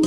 Go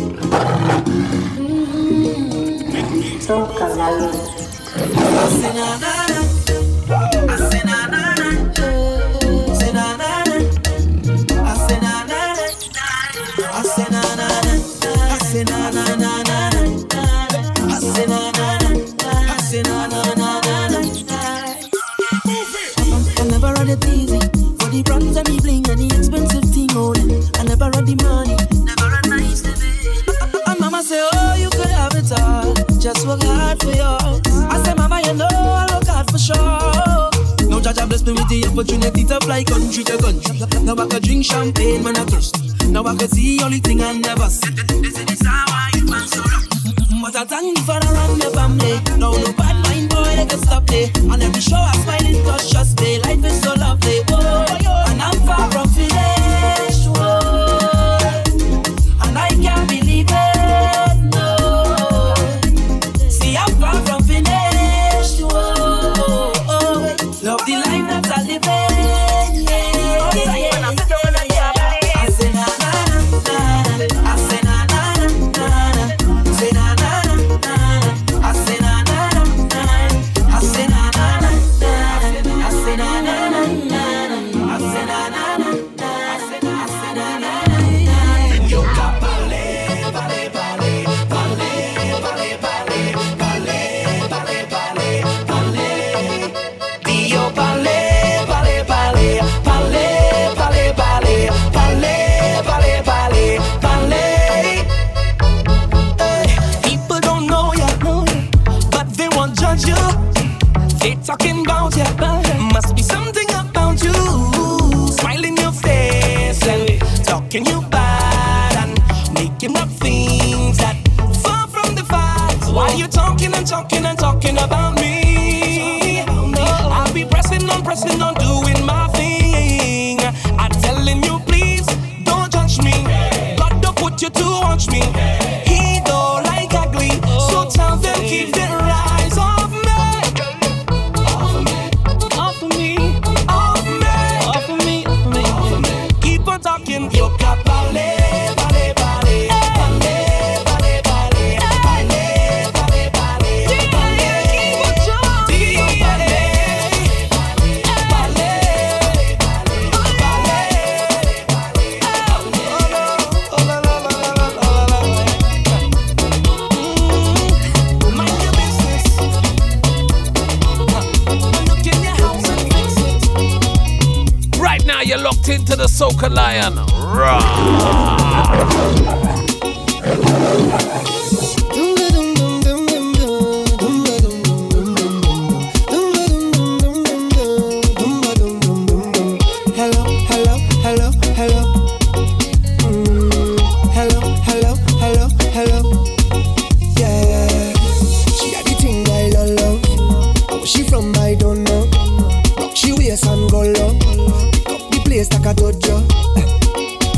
low, pick up the place like a dojo.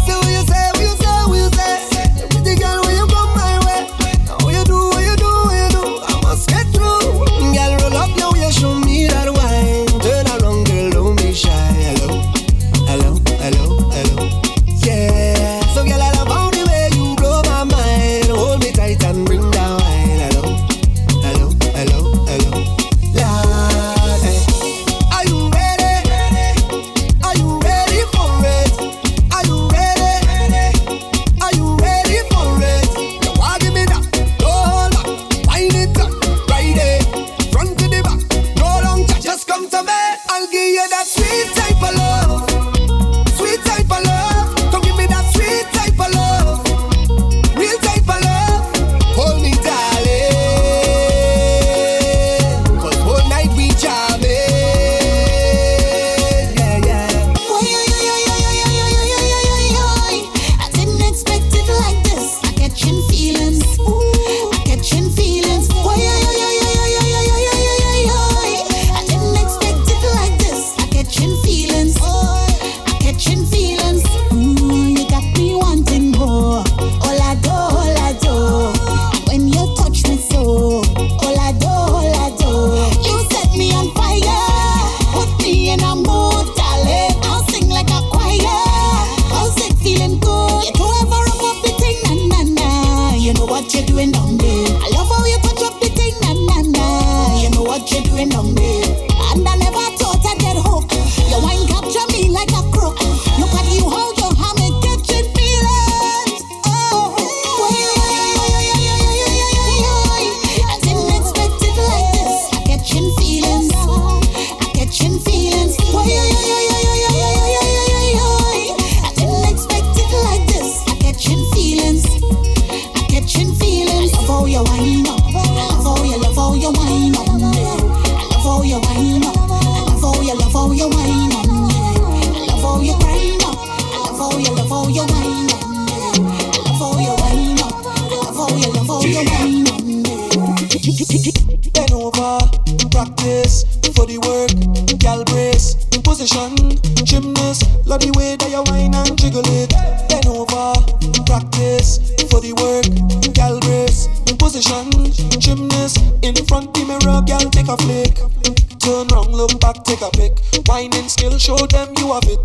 So you say we what you're doing down there. I love how you touch up the thing, na na na. You know what you're doing down there. And I never thought I'd get hooked. Your wine capture me like a crook. Look at you hold your hand, it gets you feeling. Oh, I didn't expect it like this. I get you feelings. I get you feelings. Bend over, practice for the work, gal brace, position, gymnast, love the way that you whine and jiggle it. Bend over, practice for the work, gal brace, position, gymnast, in front the mirror, gal take a flick, turn round, look back, take a pick, whining skill, show them you have it,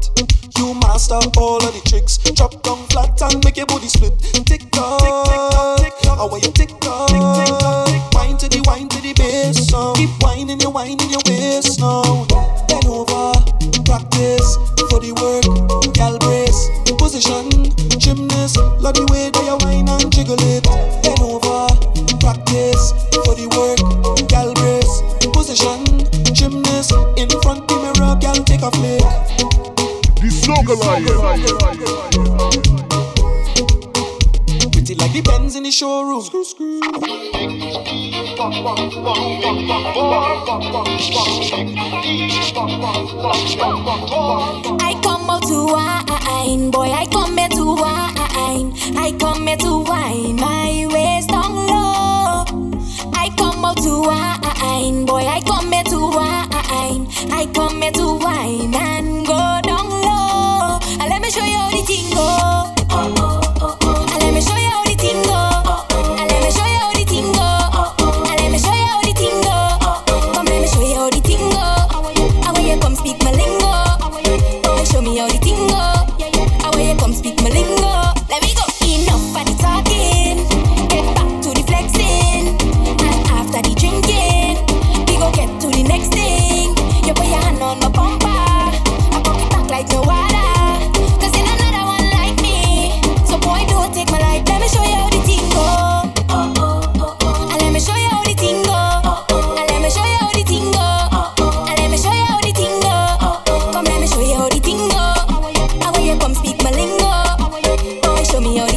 you master all of the tricks, drop down flat and make your body split, tick tock, how are you tick tock? Wine to the bass, so keep whining your wine in your waist now. Bend over, practice for the work, gal brace, position, gymnast, love the way that you whine and jiggle it. Bend over, practice for the work, gal brace, position, gymnast, in front the mirror, gal take a flick. Pretty like the Benz in the showroom. I come out to wine, boy, I come here to wine. I come here to wine, my waist down low. I come out to wine, boy, I come here to wine. I come here to wine and go down low. And let me show you how the thing go. Show me your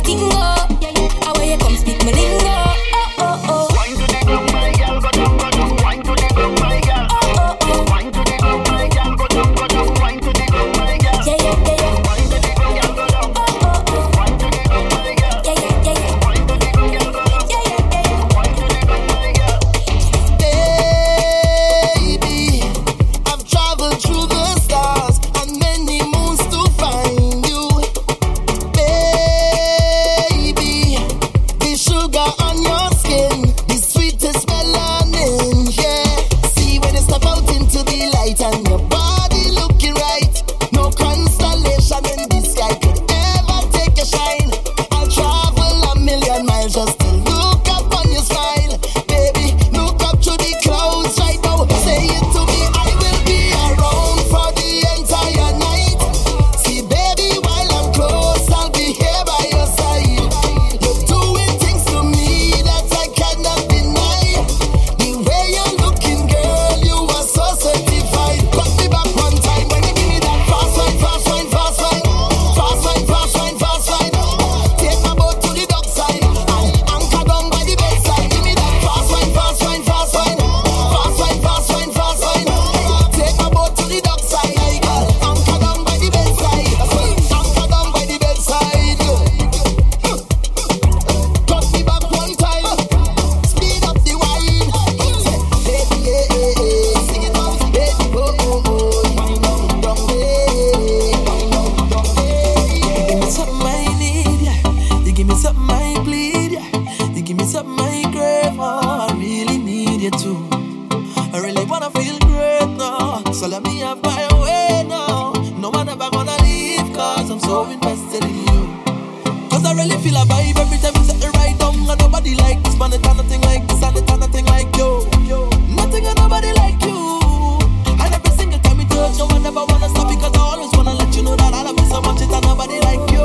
I really feel a vibe every time you set the right down. And nobody like this man, it's nothing like this. And it's nothing like you. Nothing and nobody like you. And every single time you touch, no, I never wanna stop. Because I always wanna let you know that I love you so much. It's nobody like you.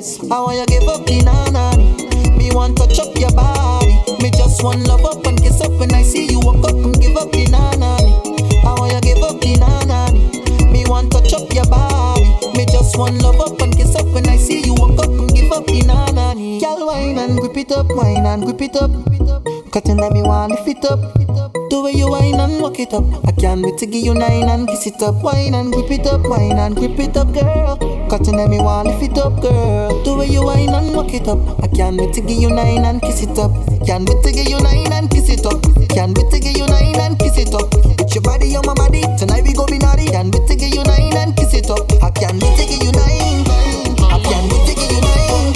kiss me. I want you give up the nanani. Me want touch up your body. Me just want love up and kiss up. When I see you walk up and give up the nanani. I want you give up the nanani. Me want touch up your body. Me just want love up and kiss up. When I see you walk up and give up the nanani. Girl wine and grip it up, wine and grip it up. Cutting that me want lift it up. The way you whine and walk it up, I can't wait to give you nine and kiss it up. Whine and grip it up, whine and grip it up, girl. Cutting at me while lift it up, girl. The way you whine and walk it up, I can't wait to give you nine and kiss it up. Can't wait to give you nine and kiss it up. Can't wait to give you nine and kiss it up. It's your body, you're my body. Tonight we go be naughty. Can't wait to give you nine and kiss it up. I can't wait to give you nine. I can't wait to give you nine.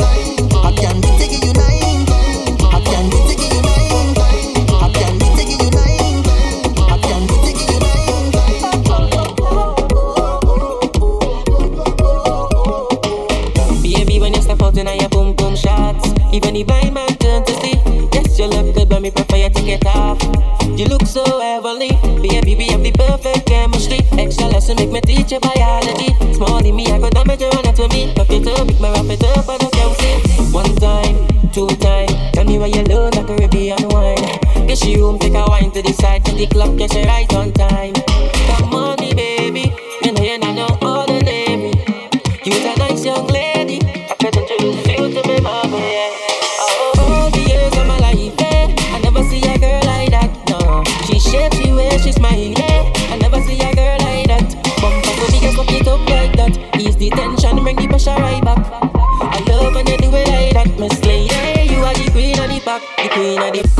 I can't wait to give you nine. I can't wait to give you nine. I can't wait to give you nine. Even if I might turn to see, yes, you look good, but me prefer you take it off. You look so heavenly, baby, we have the perfect chemistry. Extra lesson make me teach you biology. Small in me, I go damage your anatomy. Rough it up, make me wrap it up, I don't care see. One time, two time, tell me why you love like Caribbean wine. Get you home, take a wine to the side, to the club, get you right on time. Come on, me baby, you know you're not no ordinary. You're a nice young lady, I better choose you to be my baby. She's my lady. I never see a girl like that. Bump up, we just fuck it up like that. Ease the tension, bring the pressure right back. I love when you do it like that, Miss Lady. You are the queen of the pack, the queen of the.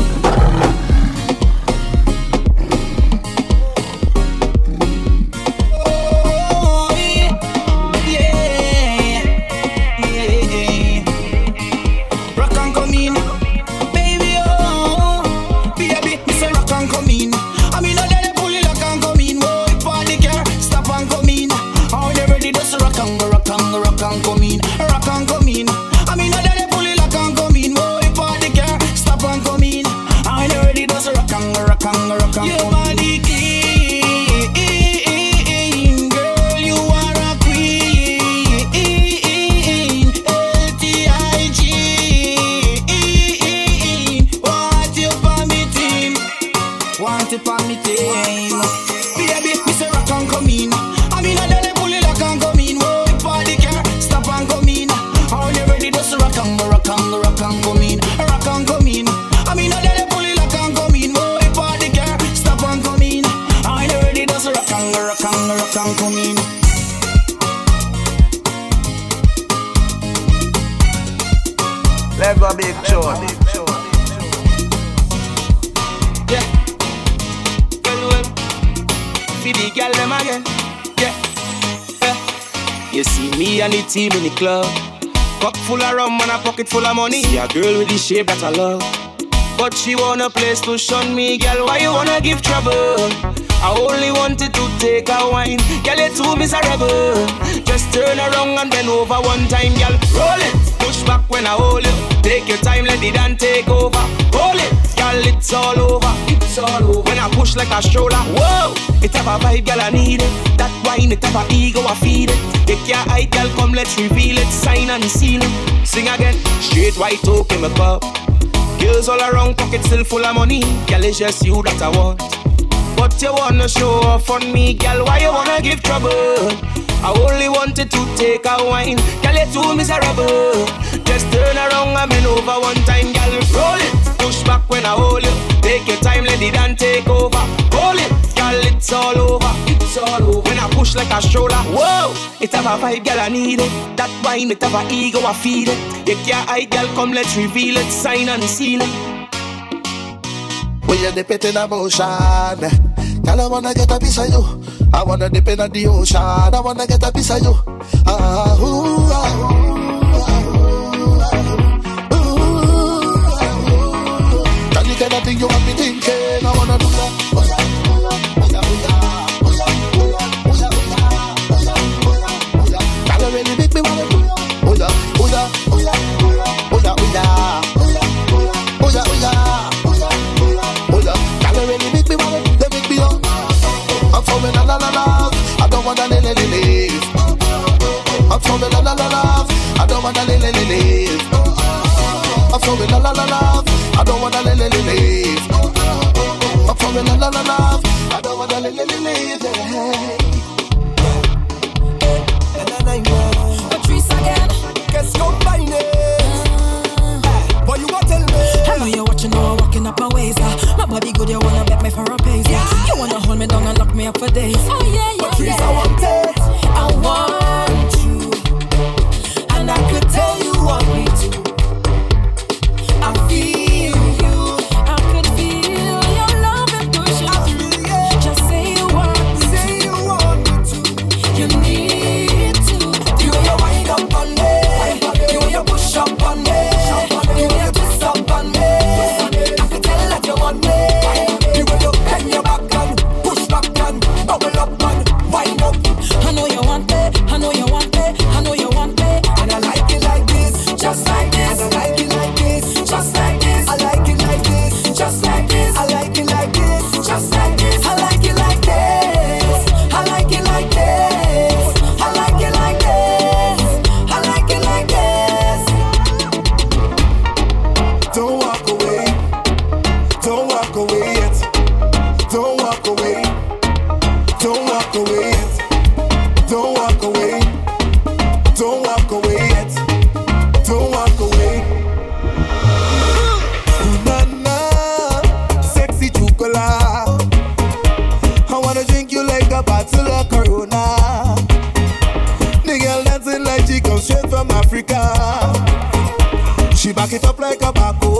Team in the club, cup full of rum and a pocket full of money. See a girl with the shape that I love, but she want a place to shun me. Girl, why you wanna give trouble? I only wanted to take a wine. Girl, you're too miserable. Just turn around and bend over one time. Girl, roll it, push back when I hold it. Take your time, let it dance take over. Hold it, girl, it's all over. It's all over. When I push like a stroller, whoa, it have a vibe, girl, I need it. That wine, it have a ego, I feed it. Take your eye, girl, come, let's reveal it. Sign and seal it. Sing again. Straight white oak in my cup. Girls all around, pocket still full of money. Girl, it's just you that I want. But you wanna show off on me, girl. Why you wanna give trouble? I only wanted to take a wine. Girl, you're too miserable. Just turn around and bend over one time, girl. Roll it, push back when I hold you. Take your time, let it and take over. Hold it, girl, it's all over. When I push like a stroller, whoa, it have a vibe, girl, I need it. That wine, it have a ego, I feed it. Take your eye, girl, come, let's reveal it. Sign and seal it. Well, you're depending on motion. Girl, I wanna get a piece of you. I wanna depend on the ocean. I wanna get a piece of you. Ah, ooh, ah, ooh. Girl, you cannot think you want me thinking. I wanna do that. I'm falling in love. I don't want to live. I'm falling in love. I don't wanna live. I'm so in love. I don't wanna live. I'm so in love. I don't wanna live. Patrice again. Qu'est-ce qu'on finit? Boy, you wanna tell me? I know you're watching now, walking up my ways. My body good, you wanna bet me for a pace. Yeah. You wanna hold me down and lock me up for days. Oh yeah, yeah, Patrice, yeah. I want it. I want you, and I could tell you what we do. I feel you, I could feel your love and push you. I feel you. Just say you want me to. You need to. You and your wind up on me, you and your push up on me, you and your twist up on me. I could tell that you want me. You and your bend your back and push back and bubble up and wind up. I know you want me, I know you want me, I know you want me, and I like it like this, just like this. And I like it like this, just like this. I like it like this, just like this. I like it like this, just like this. I like it like this, I like it like this, I like it like this, I like it like this. Don't walk away, don't walk away yet, don't walk away, don't walk away yet. Don't walk away, don't walk away yet, don't walk away. Nana, sexy chocolate. I wanna drink you like a bottle of Corona. The girl dancing like she comes straight from Africa. She back it up like a bacco.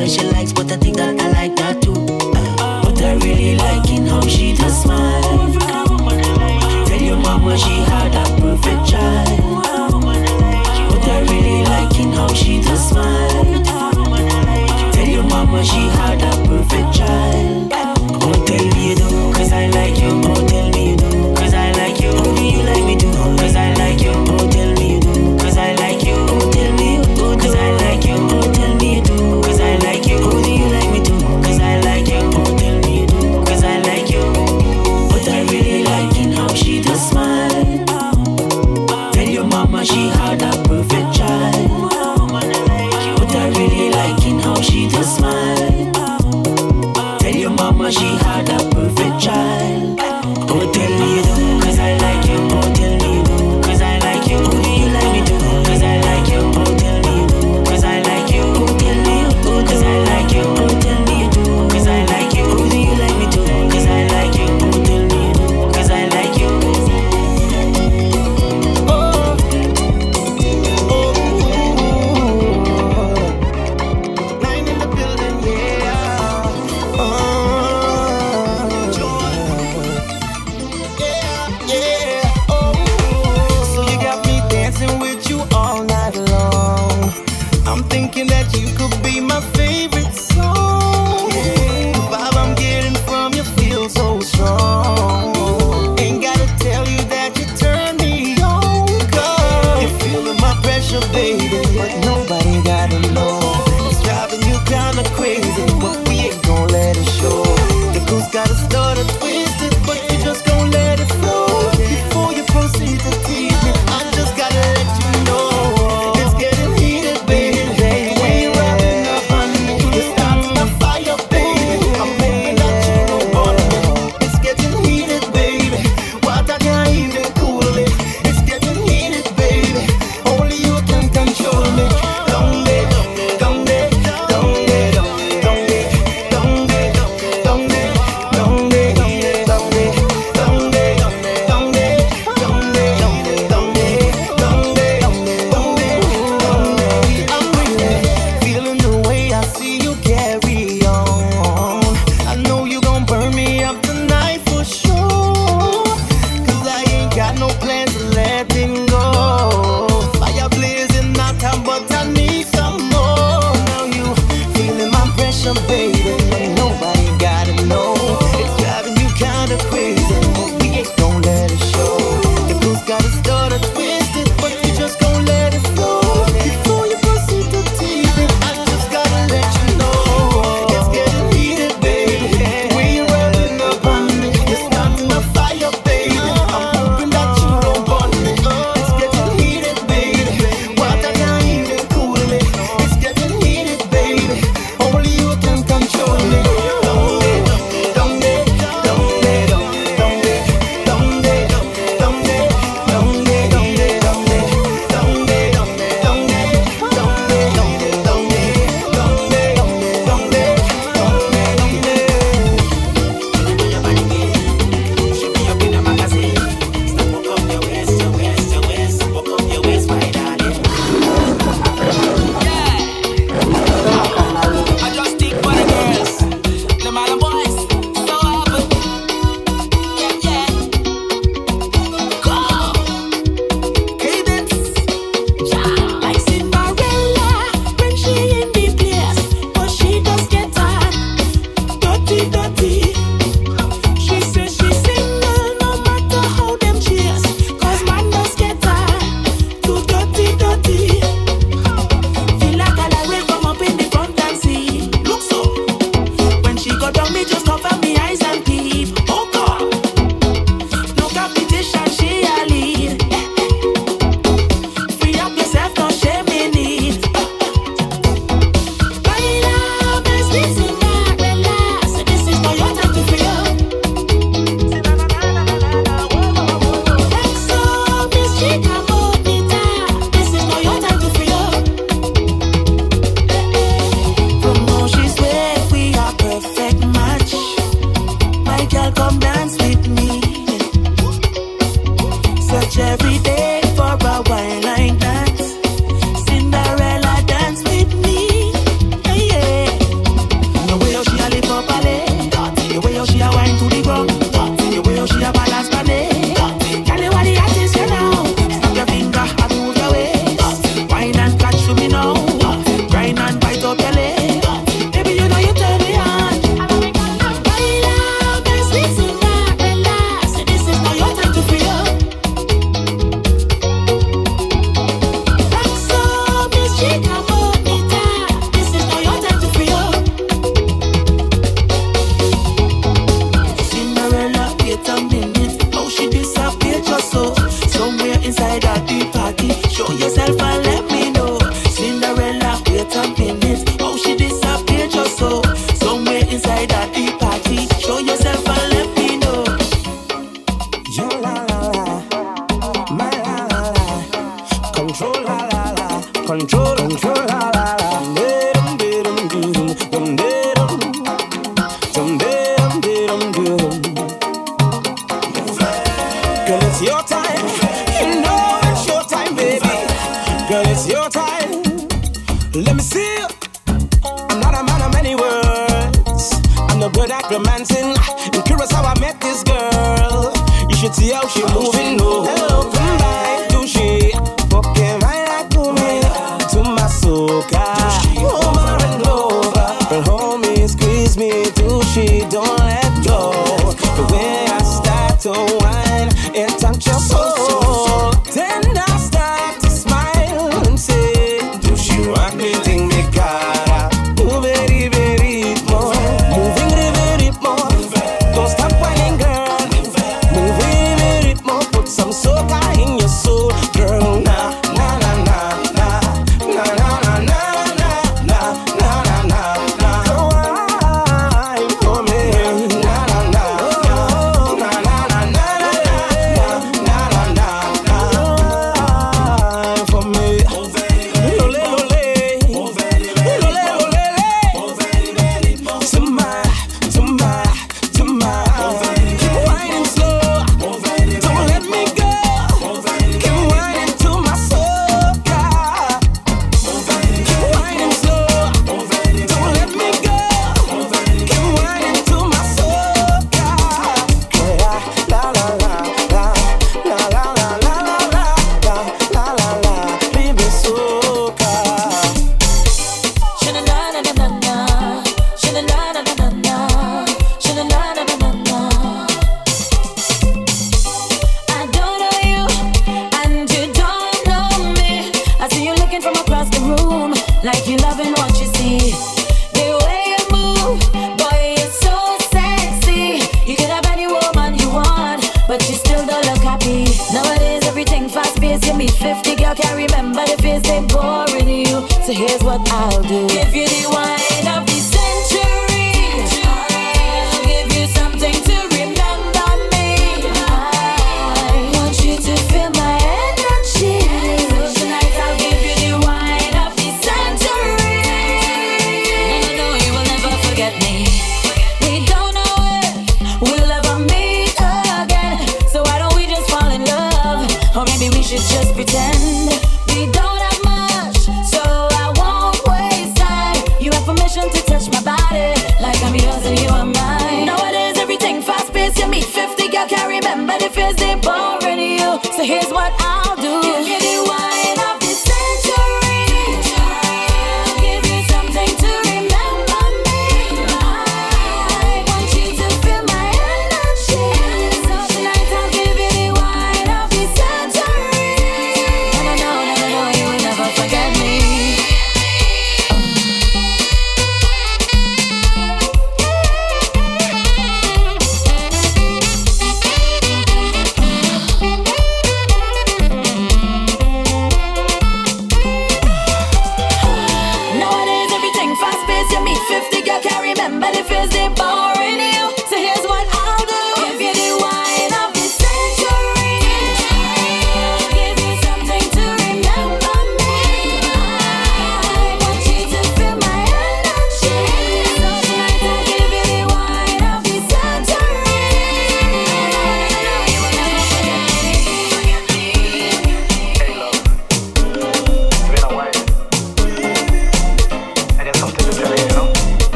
that she likes, but I think that I like that too. But I really liking how she does smile. Tell your mama she had a perfect child. But I really liking how she does smile. Tell your mama she had a perfect child. Oh, tell me you do, cause I like you. Oh, tell me you do, cause I like you. Oh, do you like me too, cause I like you. Oh, tell me you do, cause I like you. Oh, tell me you do, cause I like you. Oh, tell me you do, cause I like you. Oh, do you like me too, cause I like you. Oh, tell me you do, cause I like you. But I really liking how she does smile. Tell your mama she had a perfect child. But I really liking how she does smile. Tell your mama she had a perfect child. Oh, tell me you do, cause I like you. Oh, tell me you do, cause I like you. Oh, do you like me too, cause I like you. Oh, tell me you do, cause I like you. Oh, tell me you do, cause I like you. Oh, tell me you do, cause I like you. Oh, do you like me too, cause I like you. Oh, tell me you do, cause I like you. Don't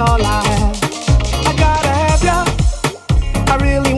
All I have. I gotta have ya. I really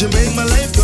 You make my life